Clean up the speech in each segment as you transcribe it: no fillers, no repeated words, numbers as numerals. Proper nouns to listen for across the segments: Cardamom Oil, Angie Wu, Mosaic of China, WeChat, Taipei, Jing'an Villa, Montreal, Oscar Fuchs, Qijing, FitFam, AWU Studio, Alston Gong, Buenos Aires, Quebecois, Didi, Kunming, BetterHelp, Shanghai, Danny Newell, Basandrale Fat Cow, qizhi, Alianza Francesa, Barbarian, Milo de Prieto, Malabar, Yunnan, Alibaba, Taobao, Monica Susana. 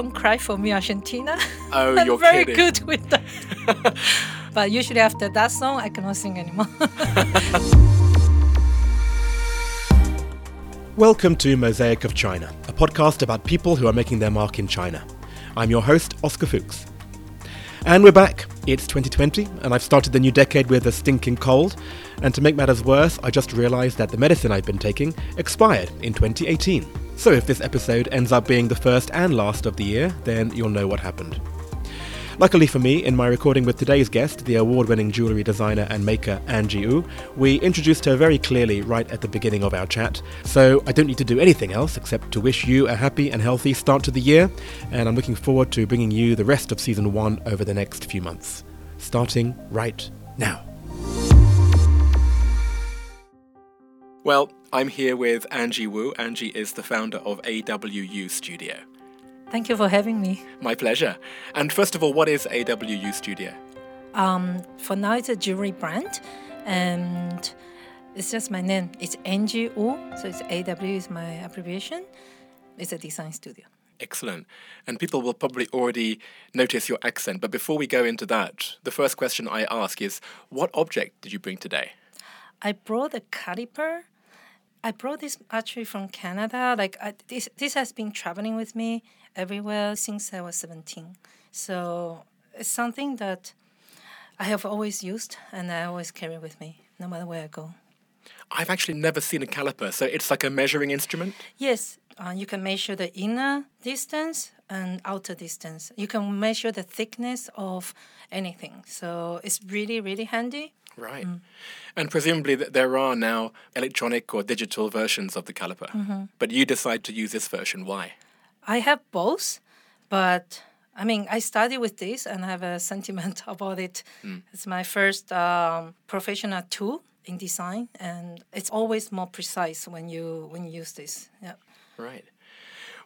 Don't Cry For Me, Argentina. Oh, you're very kidding. Good with that. But usually after that song, I cannot sing anymore. Welcome to Mosaic of China, a podcast about people who are making their mark in China. I'm your host, Oscar Fuchs. And we're back. It's 2020, and I've started the new decade with a stinking cold. And to make matters worse, I just realised that the medicine I've been taking expired in 2018. So if this episode ends up being the first and last of the year, then you'll know what happened. Luckily for me, in my recording with today's guest, the award-winning jewellery designer and maker Angie Wu, we introduced her very clearly right at the beginning of our chat, so I don't need to do anything else except to wish you a happy and healthy start to the year, and I'm looking forward to bringing you the rest of Season 1 over the next few months, starting right now. Well, I'm here with Angie Wu. Angie is the founder of AWU Studio. Thank you for having me. My pleasure. And first of all, what is AWU Studio? For now, it's a jewelry brand, and it's just my name. It's Angie Wu, so it's AW is my abbreviation. It's a design studio. Excellent. And people will probably already notice your accent. But before we go into that, the first question I ask is, what object did you bring today? I brought a caliper. I brought this actually from Canada. This has been traveling with me everywhere since I was 17. So it's something that I have always used and I always carry with me, no matter where I go. I've actually never seen a caliper, so it's like a measuring instrument? Yes. You can measure the inner distance and outer distance. You can measure the thickness of anything. So it's really, really handy. Right. Mm. And presumably there are now electronic or digital versions of the caliper. Mm-hmm. But you decide to use this version. Why? I have both, but I started with this and I have a sentiment about it. Mm. It's my first professional tool in design, and it's always more precise when you use this. Yeah. Right.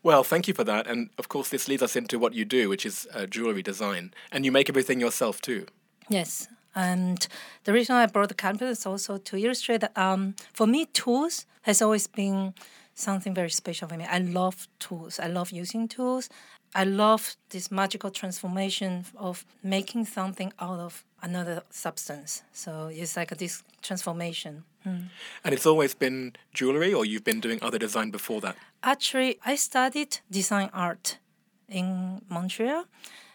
Well, thank you for that. And of course, this leads us into what you do, which is jewellery design. And you make everything yourself too. Yes. And the reason I brought the caliper is also to illustrate that for me, tools has always been something very special for me. I love tools. I love using tools. I love this magical transformation of making something out of another substance. So it's like this transformation. Mm. And it's always been jewellery, or you've been doing other design before that? Actually, I studied design art in Montreal.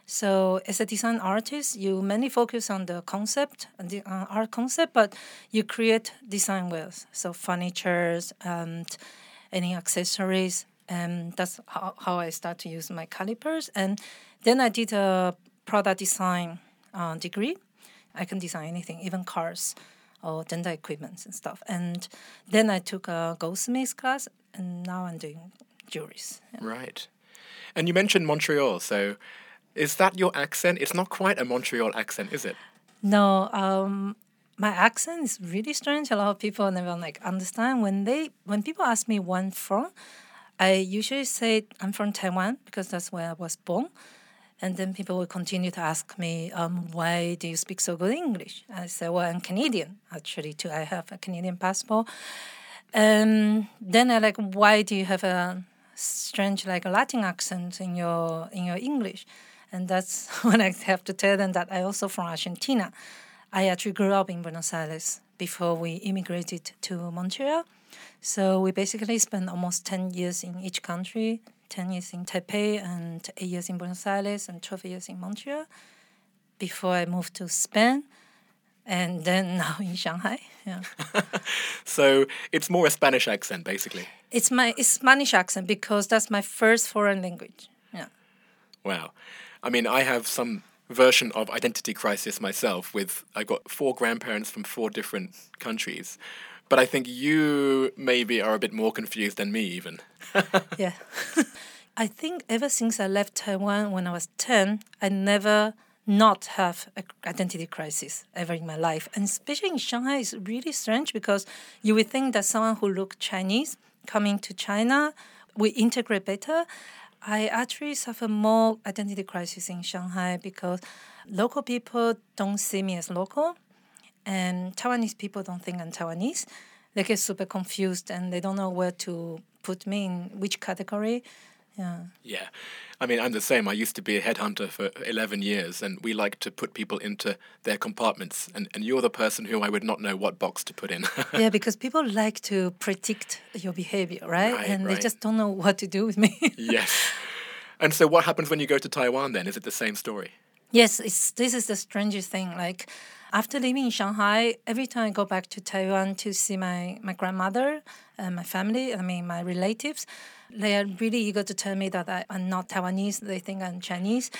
So as a design artist, you mainly focus on the concept, the art concept, but you create design with, so furniture and any accessories. And that's how I start to use my calipers. And then I did a product design degree. I can design anything, even cars or dental equipment and stuff. And then I took a goldsmiths class, and now I'm doing jewelries. Yeah. Right. And you mentioned Montreal, so... is that your accent? It's not quite a Montreal accent, is it? No, my accent is really strange. A lot of people never understand. When people ask me where I'm from, I usually say I'm from Taiwan because that's where I was born. And then people will continue to ask me, why do you speak so good English? I say, well, I'm Canadian, actually, too. I have a Canadian passport. And then I why do you have a strange Latin accent in your English? And that's when I have to tell them that I'm also from Argentina. I actually grew up in Buenos Aires before we immigrated to Montreal. So we basically spent almost 10 years in each country, 10 years in Taipei and 8 years in Buenos Aires and 12 years in Montreal before I moved to Spain and then now in Shanghai. Yeah. So it's more a Spanish accent, basically. It's Spanish accent because that's my first foreign language. Yeah. Wow. I have some version of identity crisis myself I got 4 grandparents from 4 different countries. But I think you maybe are a bit more confused than me even. Yeah. I think ever since I left Taiwan when I was 10, I never not have an identity crisis ever in my life. And especially in Shanghai, it's really strange because you would think that someone who looks Chinese coming to China will integrate better. I actually suffer more identity crisis in Shanghai because local people don't see me as local and Taiwanese people don't think I'm Taiwanese. They get super confused and they don't know where to put me in which category. Yeah. Yeah. I mean, I'm the same. I used to be a headhunter for 11 years, and we like to put people into their compartments. And you're the person who I would not know what box to put in. Yeah, because people like to predict your behavior, right? And they just don't know what to do with me. Yes. And so what happens when you go to Taiwan then? Is it the same story? Yes, this is the strangest thing. Like, after living in Shanghai, every time I go back to Taiwan to see my grandmother and my family, I mean, my relatives, they are really eager to tell me that I'm not Taiwanese. They think I'm Chinese.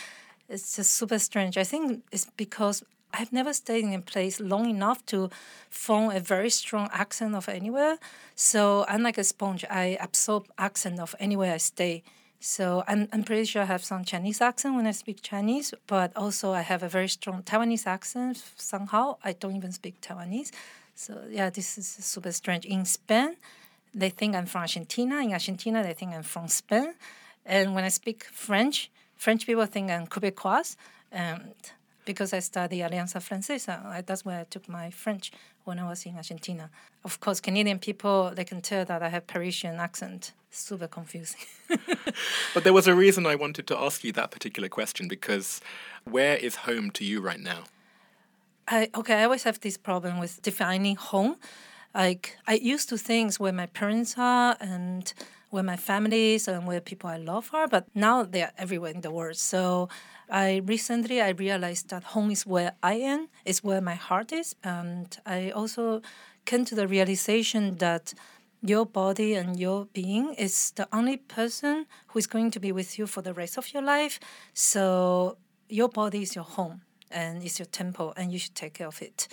It's just super strange. I think it's because I've never stayed in a place long enough to form a very strong accent of anywhere. So I'm like a sponge. I absorb accent of anywhere I stay. So I'm pretty sure I have some Chinese accent when I speak Chinese, but also I have a very strong Taiwanese accent somehow. I don't even speak Taiwanese. So yeah, this is super strange. In Spain, they think I'm from Argentina. In Argentina, they think I'm from Spain. And when I speak French, French people think I'm Quebecois. And because I study Alianza Francesa, that's where I took my French when I was in Argentina. Of course, Canadian people, they can tell that I have Parisian accent. Super confusing. But there was a reason I wanted to ask you that particular question, because where is home to you right now? I always have this problem with defining home. Like, I used to think where my parents are and where my family is and where people I love are, but now they are everywhere in the world. So I recently realized that home is where I am, it's where my heart is. And I also came to the realization that your body and your being is the only person who is going to be with you for the rest of your life. So your body is your home and it's your temple and you should take care of it.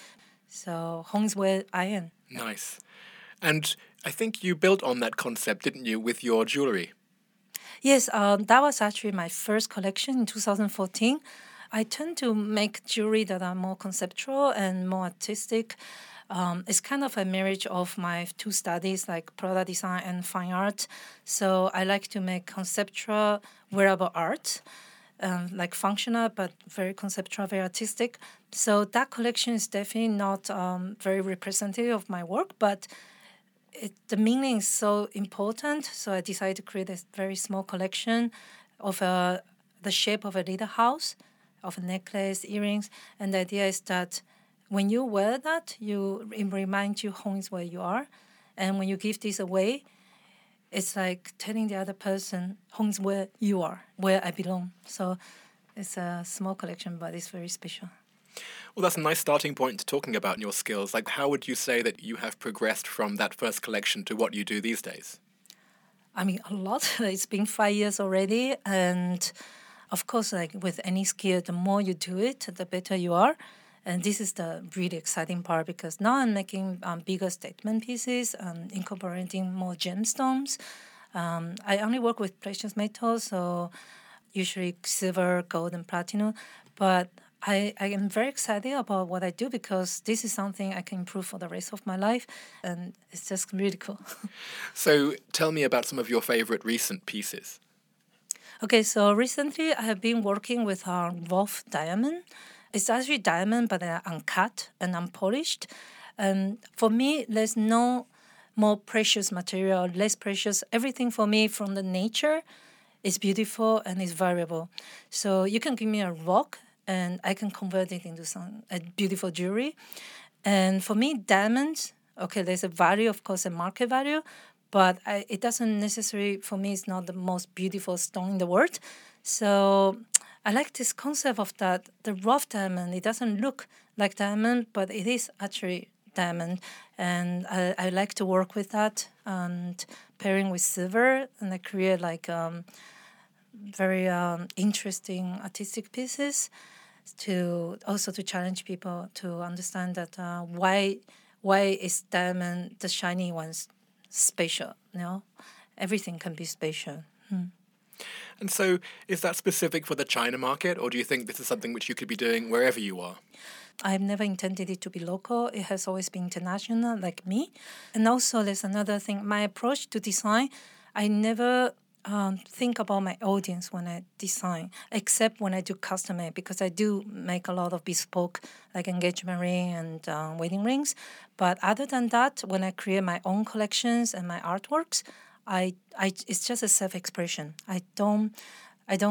So home is where I am. Nice. And I think you built on that concept, didn't you, with your jewelry? Yes, that was actually my first collection in 2014. I tend to make jewelry that are more conceptual and more artistic. It's kind of a marriage of my two studies, like product design and fine art. So I like to make conceptual wearable art, like functional, but very conceptual, very artistic. So that collection is definitely not very representative of my work, but the meaning is so important. So I decided to create a very small collection of the shape of a little house, of a necklace, earrings. And the idea is that when you wear that, it reminds you home is where you are. And when you give this away, it's like telling the other person, home is where you are, where I belong. So it's a small collection, but it's very special. Well, that's a nice starting point to talking about your skills. Like, how would you say that you have progressed from that first collection to what you do these days? I mean, a lot. It's been 5 years already. And of course, like with any skill, the more you do it, the better you are. And this is the really exciting part, because now I'm making bigger statement pieces, incorporating more gemstones. I only work with precious metals, so usually silver, gold, and platinum. But I am very excited about what I do, because this is something I can improve for the rest of my life. And it's just really cool. So tell me about some of your favorite recent pieces. Okay, so recently I have been working with our Wolf Diamond. It's actually diamond, but they are uncut and unpolished. And for me, there's no more precious material, less precious. Everything for me from the nature is beautiful and is variable. So you can give me a rock and I can convert it into a beautiful jewelry. And for me, diamonds, okay, there's a value, of course, a market value, but it doesn't necessarily, for me, it's not the most beautiful stone in the world. So I like this concept of that, the rough diamond. It doesn't look like diamond, but it is actually diamond. And I like to work with that and pairing with silver. And I create like very interesting artistic pieces to challenge people to understand that why is diamond, the shiny ones, special, you know? Everything can be special. Hmm. And so is that specific for the China market, or do you think this is something which you could be doing wherever you are? I've never intended it to be local. It has always been international, like me. And also there's another thing. My approach to design, I never think about my audience when I design, except when I do custom made, because I do make a lot of bespoke, like engagement ring and wedding rings. But other than that, when I create my own collections and my artworks, It's just a self-expression. I don't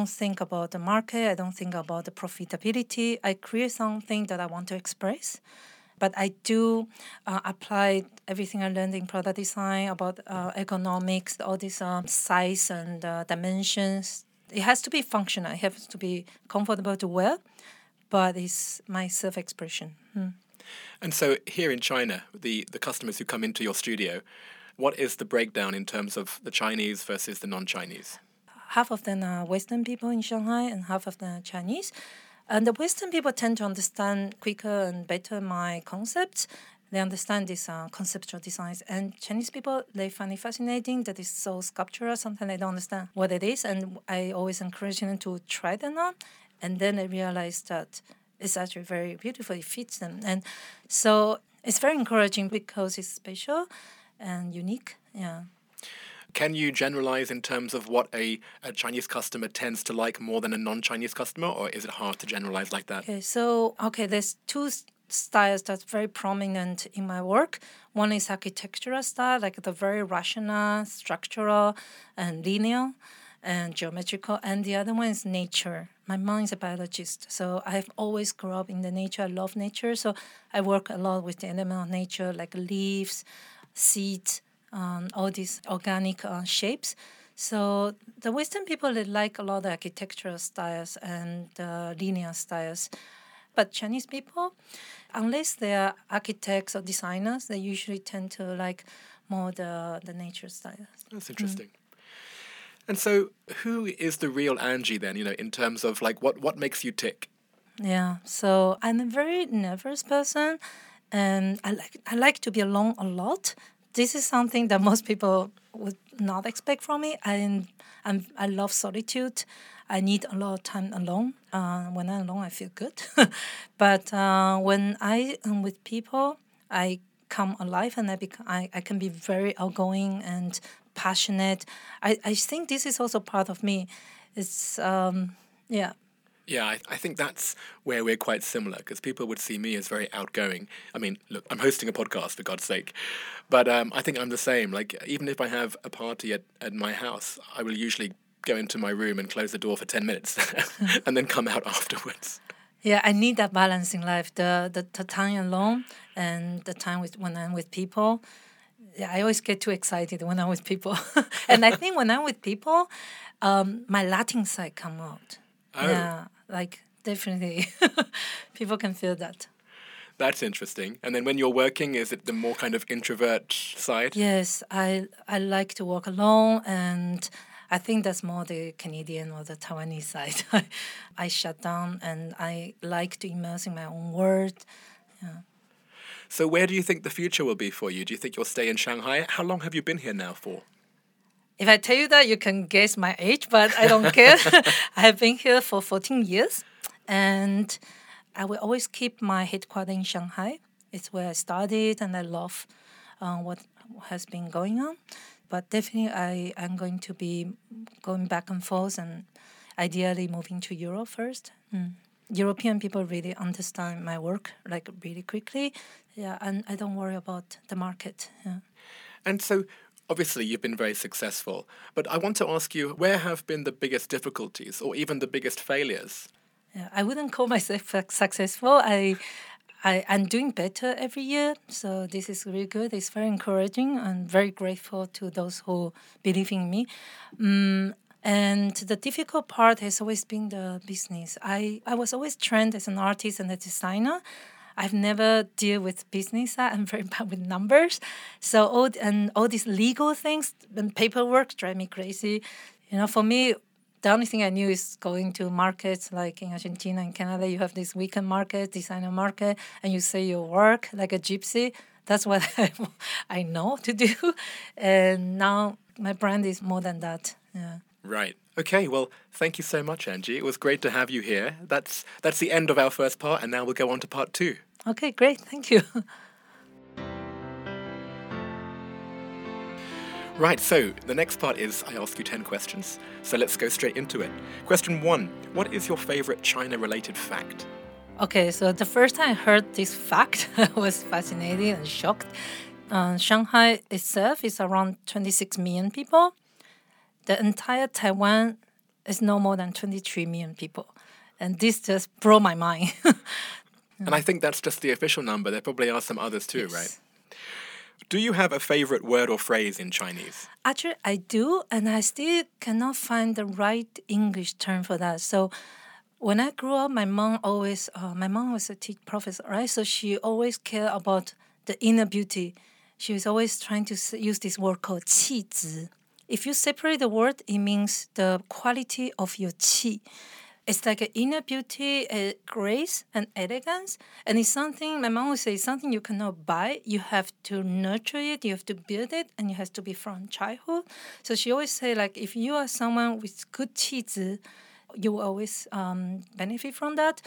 think about the market. I don't think about the profitability. I create something that I want to express, but I do apply everything I learned in product design about economics, all these size and dimensions. It has to be functional. It has to be comfortable to wear, but it's my self-expression. And so here in China, the customers who come into your studio, what is the breakdown in terms of the Chinese versus the non-Chinese? Half of them are Western people in Shanghai and half of them are Chinese. And the Western people tend to understand quicker and better my concepts. They understand these conceptual designs. And Chinese people, they find it fascinating that it's so sculptural. Sometimes they don't understand what it is. And I always encourage them to try them on. And then they realize that it's actually very beautiful. It fits them. And so it's very encouraging because it's special and unique. Yeah. Can you generalize in terms of what a Chinese customer tends to like more than a non-Chinese customer, or is it hard to generalize like that? Okay, there's two styles that's very prominent in my work. One is architectural style, like the very rational, structural, and linear, and geometrical. And the other one is nature. My mom is a biologist, so I've always grew up in the nature. I love nature, so I work a lot with the element of nature, like leaves, seeds, all these organic shapes. So the Western people, they like a lot of architectural styles and linear styles. But Chinese people, unless they are architects or designers, they usually tend to like more the nature styles. That's interesting. And so who is the real Angie then, you know, in terms of like what makes you tick? Yeah, so I'm a very nervous person and I like to be alone a lot. This is something that most people would not expect from me. I love solitude. I need a lot of time alone. When I'm alone, I feel good. But when I am with people, I come alive and I can be very outgoing and passionate. I think this is also part of me. It's, yeah. Yeah, I think that's where we're quite similar, because people would see me as very outgoing. I mean, look, I'm hosting a podcast, for God's sake. But I think I'm the same. Like, even if I have a party at my house, I will usually go into my room and close the door for 10 minutes and then come out afterwards. Yeah, I need that balance in life, the time alone and the time when I'm with people. Yeah, I always get too excited when I'm with people. And I think when I'm with people, my Latin side comes out. Oh. Yeah, like definitely people can feel that. That's interesting. And then when you're working, is it the more kind of introvert side? Yes, I like to work alone, and I think that's more the Canadian or the Taiwanese side. I shut down and I like to immerse in my own world. Yeah. So where do you think the future will be for you? Do you think you'll stay in Shanghai? How long have you been here now for? If I tell you that, you can guess my age, but I don't care. I have been here for 14 years, and I will always keep my headquarters in Shanghai. It's where I started, and I love what has been going on. But definitely, I'm going to be going back and forth and ideally moving to Europe first. European people really understand my work, like, really quickly. Yeah, and I don't worry about the market. Yeah. And so, obviously, you've been very successful, but I want to ask you, where have been the biggest difficulties or even the biggest failures? Yeah, I wouldn't call myself successful. I'm doing better every year, so this is really good. It's very encouraging and very grateful to those who believe in me. And the difficult part has always been the business. I was always trained as an artist and a designer. I've never dealt with business. I'm very bad with numbers. So all these legal things and paperwork drive me crazy. You know, for me, the only thing I knew is going to markets, like in Argentina and Canada, you have this weekend market, designer market, and you say your work like a gypsy. That's what I know to do. And now my brand is more than that. Yeah. Right. Okay, well, thank you so much, Angie. It was great to have you here. That's the end of our first part, and now we'll go on to part two. Okay, great. Thank you. Right, so the next part is I ask you 10 questions. So let's go straight into it. Question one, what is your favorite China-related fact? Okay, so the first time I heard this fact, I was fascinated and shocked. Shanghai itself is around 26 million people. The entire Taiwan is no more than 23 million people. And this just blew my mind. And I think that's just the official number. There probably are some others too, yes. Right? Do you have a favorite word or phrase in Chinese? Actually, I do, and I still cannot find the right English term for that. So when I grew up, my mom was a professor, right? So she always cared about the inner beauty. She was always trying to use this word called qizhi. If you separate the word, it means the quality of your qi. It's like an inner beauty, a grace, and elegance. And it's something, my mom would say, it's something you cannot buy. You have to nurture it, you have to build it, and it has to be from childhood. So she always say, like, if you are someone with good qizhi, you will always benefit from that.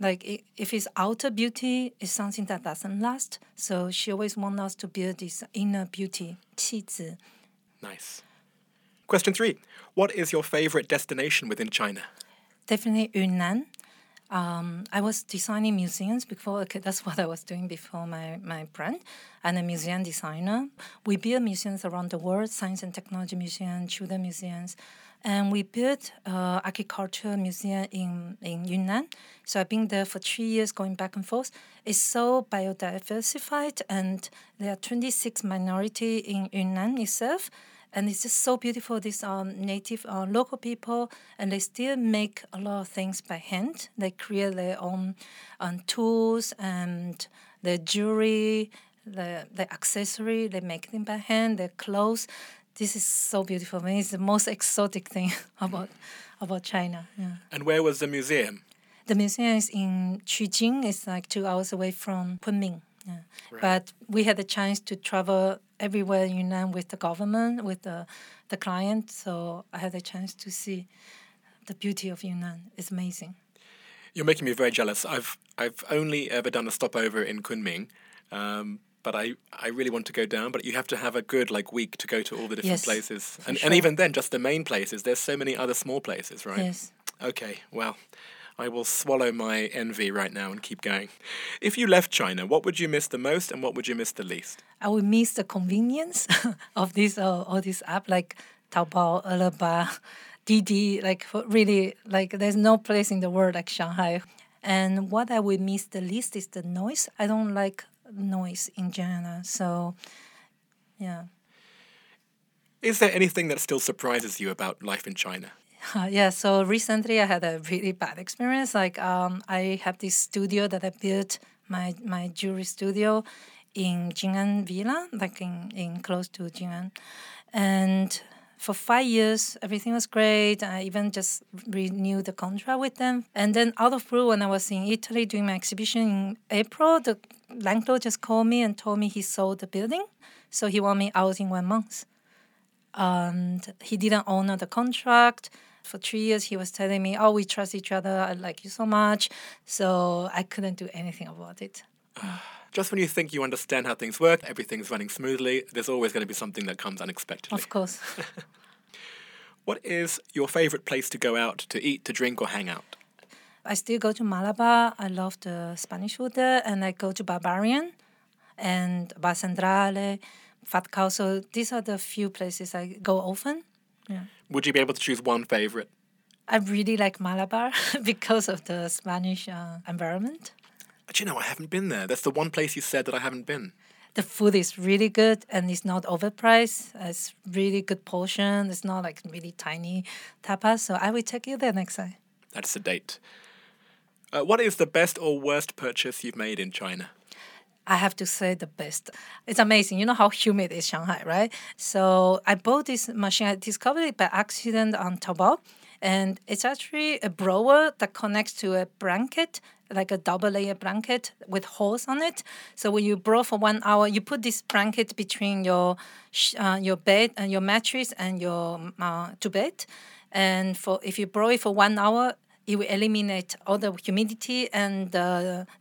Like, if it's outer beauty, it's something that doesn't last. So she always wants us to build this inner beauty, qizhi. Nice. Question 3. What is your favorite destination within China? Definitely Yunnan. I was designing museums before. Okay, that's what I was doing before my brand. I'm a museum designer. We build museums around the world, science and technology museums, children museums. And we built agriculture museum in Yunnan. So I've been there for 3 years going back and forth. It's so biodiversified, and there are 26 minorities in Yunnan itself. And it's just so beautiful, these native local people, and they still make a lot of things by hand. They create their own tools and their jewelry, the accessory. They make them by hand, their clothes. This is so beautiful. I mean, it's the most exotic thing about China. Yeah. And where was the museum? The museum is in Qijing. It's like 2 hours away from Kunming. Yeah. Right. But we had the chance to travel everywhere in Yunnan with the government, with the client. So I had the chance to see the beauty of Yunnan. It's amazing. You're making me very jealous. I've only ever done a stopover in Kunming, but I really want to go down. But you have to have a good week to go to all the different places. And, sure. And even then, just the main places. There's so many other small places, right? Yes. Okay, well, I will swallow my envy right now and keep going. If you left China, what would you miss the most and what would you miss the least? I would miss the convenience of this all this app like Taobao, Alibaba, Didi. There's no place in the world like Shanghai. And what I would miss the least is the noise. I don't like noise in China. So, yeah. Is there anything that still surprises you about life in China? Yeah, so recently I had a really bad experience. I have this studio that I built, my jewelry studio in Jing'an Villa, in close to Jing'an. And for 5 years, everything was great. I even just renewed the contract with them. And then out of blue, when I was in Italy doing my exhibition in April, the landlord just called me and told me he sold the building. So he wanted me out in 1 month. And he didn't honor the contract. For 3 years, he was telling me, we trust each other. I like you so much. So I couldn't do anything about it. Just when you think you understand how things work, everything's running smoothly, there's always going to be something that comes unexpectedly. Of course. What is your favorite place to go out to eat, to drink, or hang out? I still go to Malabar. I love the Spanish food there. And I go to Barbarian and Basandrale Fat Cow. So these are the few places I go often. Yeah. Would you be able to choose one favorite? I really like Malabar because of the Spanish environment. But I haven't been there. That's the one place you said that I haven't been. The food is really good and it's not overpriced. It's really good portion. It's not really tiny tapas. So I will take you there next time. That's the date. What is the best or worst purchase you've made in China? I have to say the best. It's amazing. You know how humid is Shanghai, right? So I bought this machine. I discovered it by accident on Taobao. And it's actually a blower that connects to a blanket, like a double-layer blanket with holes on it. So when you blow for 1 hour, you put this blanket between your bed and your mattress and your to bed. And if you blow it for 1 hour, it will eliminate all the humidity and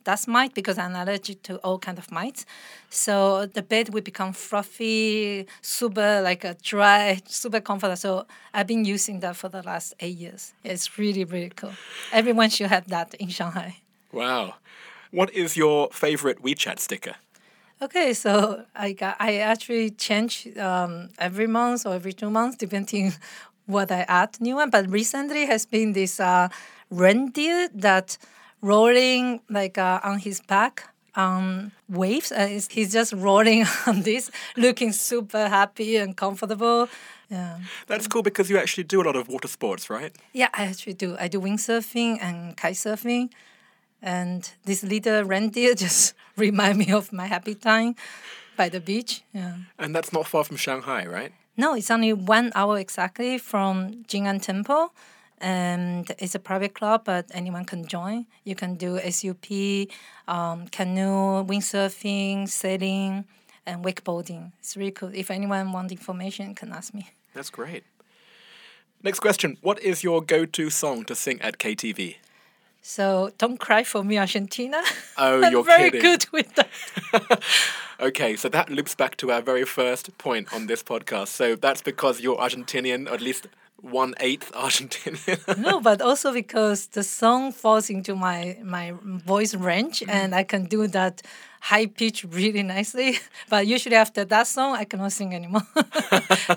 dust mite because I'm allergic to all kinds of mites. So the bed will become fluffy, super dry, super comfortable. So I've been using that for the last 8 years. It's really, really cool. Everyone should have that in Shanghai. Wow. What is your favorite WeChat sticker? Okay, so I actually change every month or every 2 months, depending what I add new one. But recently has been this reindeer that rolling like on his back waves. He's just rolling on this, looking super happy and comfortable. Yeah, that's cool because you actually do a lot of water sports, right? Yeah, I actually do. I do windsurfing and kite surfing. And this little reindeer just remind me of my happy time by the beach. Yeah. And that's not far from Shanghai, right? No, it's only 1 hour exactly from Jing'an Temple. And it's a private club, but anyone can join. You can do SUP, canoe, windsurfing, sailing, and wakeboarding. It's really cool. If anyone wants information, can ask me. That's great. Next question. What is your go-to song to sing at KTV? So, Don't Cry For Me, Argentina. Oh, you're kidding. I'm very good with that. Okay, so that loops back to our very first point on this podcast. So that's because you're Argentinian, or at least 1/8 Argentinian. No, but also because the song falls into my voice range and I can do that high pitch really nicely. But usually after that song, I cannot sing anymore.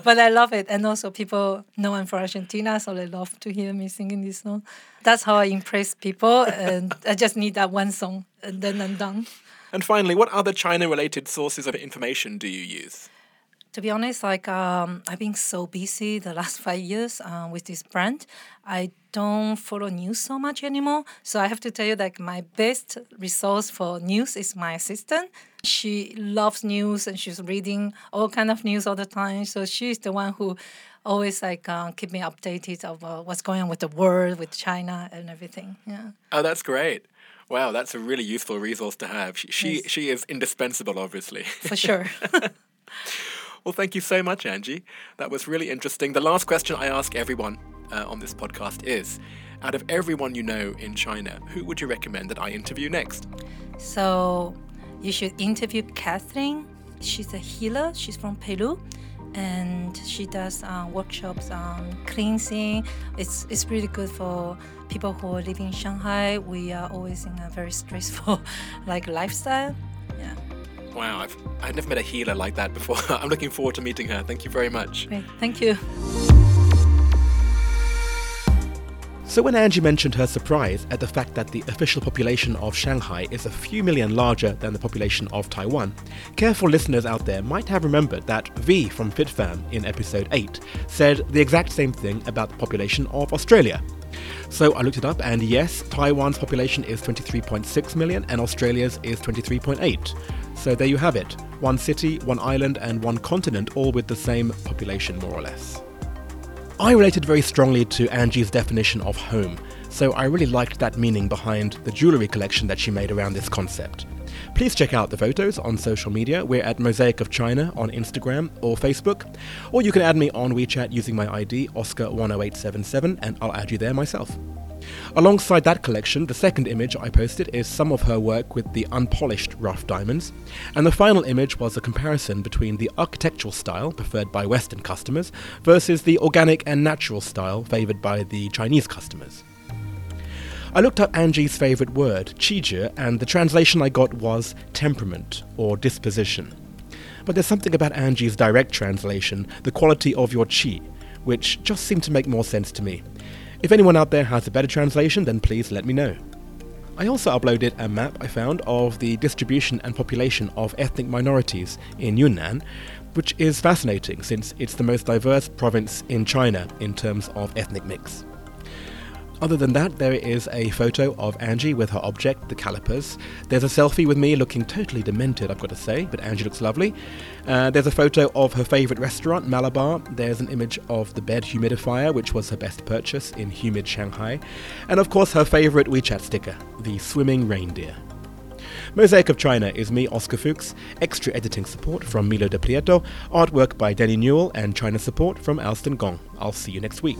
But I love it. And also people know I'm from Argentina, so they love to hear me singing this song. That's how I impress people. And I just need that one song and then I'm done. And finally, what other China-related sources of information do you use? To be honest, I've been so busy the last 5 years with this brand. I don't follow news so much anymore. So I have to tell you that my best resource for news is my assistant. She loves news and she's reading all kind of news all the time. So she's the one who always keep me updated about what's going on with the world, with China and everything. Yeah. Oh, that's great. Wow, that's a really useful resource to have. She is indispensable, obviously. For sure. Well, thank you so much, Angie. That was really interesting. The last question I ask everyone on this podcast is, out of everyone you know in China, who would you recommend that I interview next? So you should interview Catherine. She's a healer. She's from Peru. And she does workshops on cleansing. It's really good for people who live in Shanghai. We are always in a very stressful lifestyle. Yeah. Wow, I've never met a healer like that before. I'm looking forward to meeting her. Thank you very much. Great. Thank you. So when Angie mentioned her surprise at the fact that the official population of Shanghai is a few million larger than the population of Taiwan, careful listeners out there might have remembered that V from FitFam in episode 8 said the exact same thing about the population of Australia. So I looked it up and yes, Taiwan's population is 23.6 million and Australia's is 23.8. So there you have it. One city, one island and one continent all with the same population more or less. I related very strongly to Angie's definition of home, so I really liked that meaning behind the jewellery collection that she made around this concept. Please check out the photos on social media. We're at Mosaic of China on Instagram or Facebook, or you can add me on WeChat using my ID, Oscar10877, and I'll add you there myself. Alongside that collection, the second image I posted is some of her work with the unpolished rough diamonds, and the final image was a comparison between the architectural style preferred by Western customers versus the organic and natural style favoured by the Chinese customers. I looked up Angie's favourite word, qizhi, and the translation I got was temperament or disposition. But there's something about Angie's direct translation, the quality of your qi, which just seemed to make more sense to me. If anyone out there has a better translation, then please let me know. I also uploaded a map I found of the distribution and population of ethnic minorities in Yunnan, which is fascinating since it's the most diverse province in China in terms of ethnic mix. Other than that, there is a photo of Angie with her object, the calipers. There's a selfie with me looking totally demented, I've got to say, but Angie looks lovely. There's a photo of her favourite restaurant, Malabar. There's an image of the bed humidifier, which was her best purchase in humid Shanghai. And of course, her favourite WeChat sticker, the swimming reindeer. Mosaic of China is me, Oscar Fuchs, extra editing support from Milo de Prieto, artwork by Danny Newell, and China support from Alston Gong. I'll see you next week.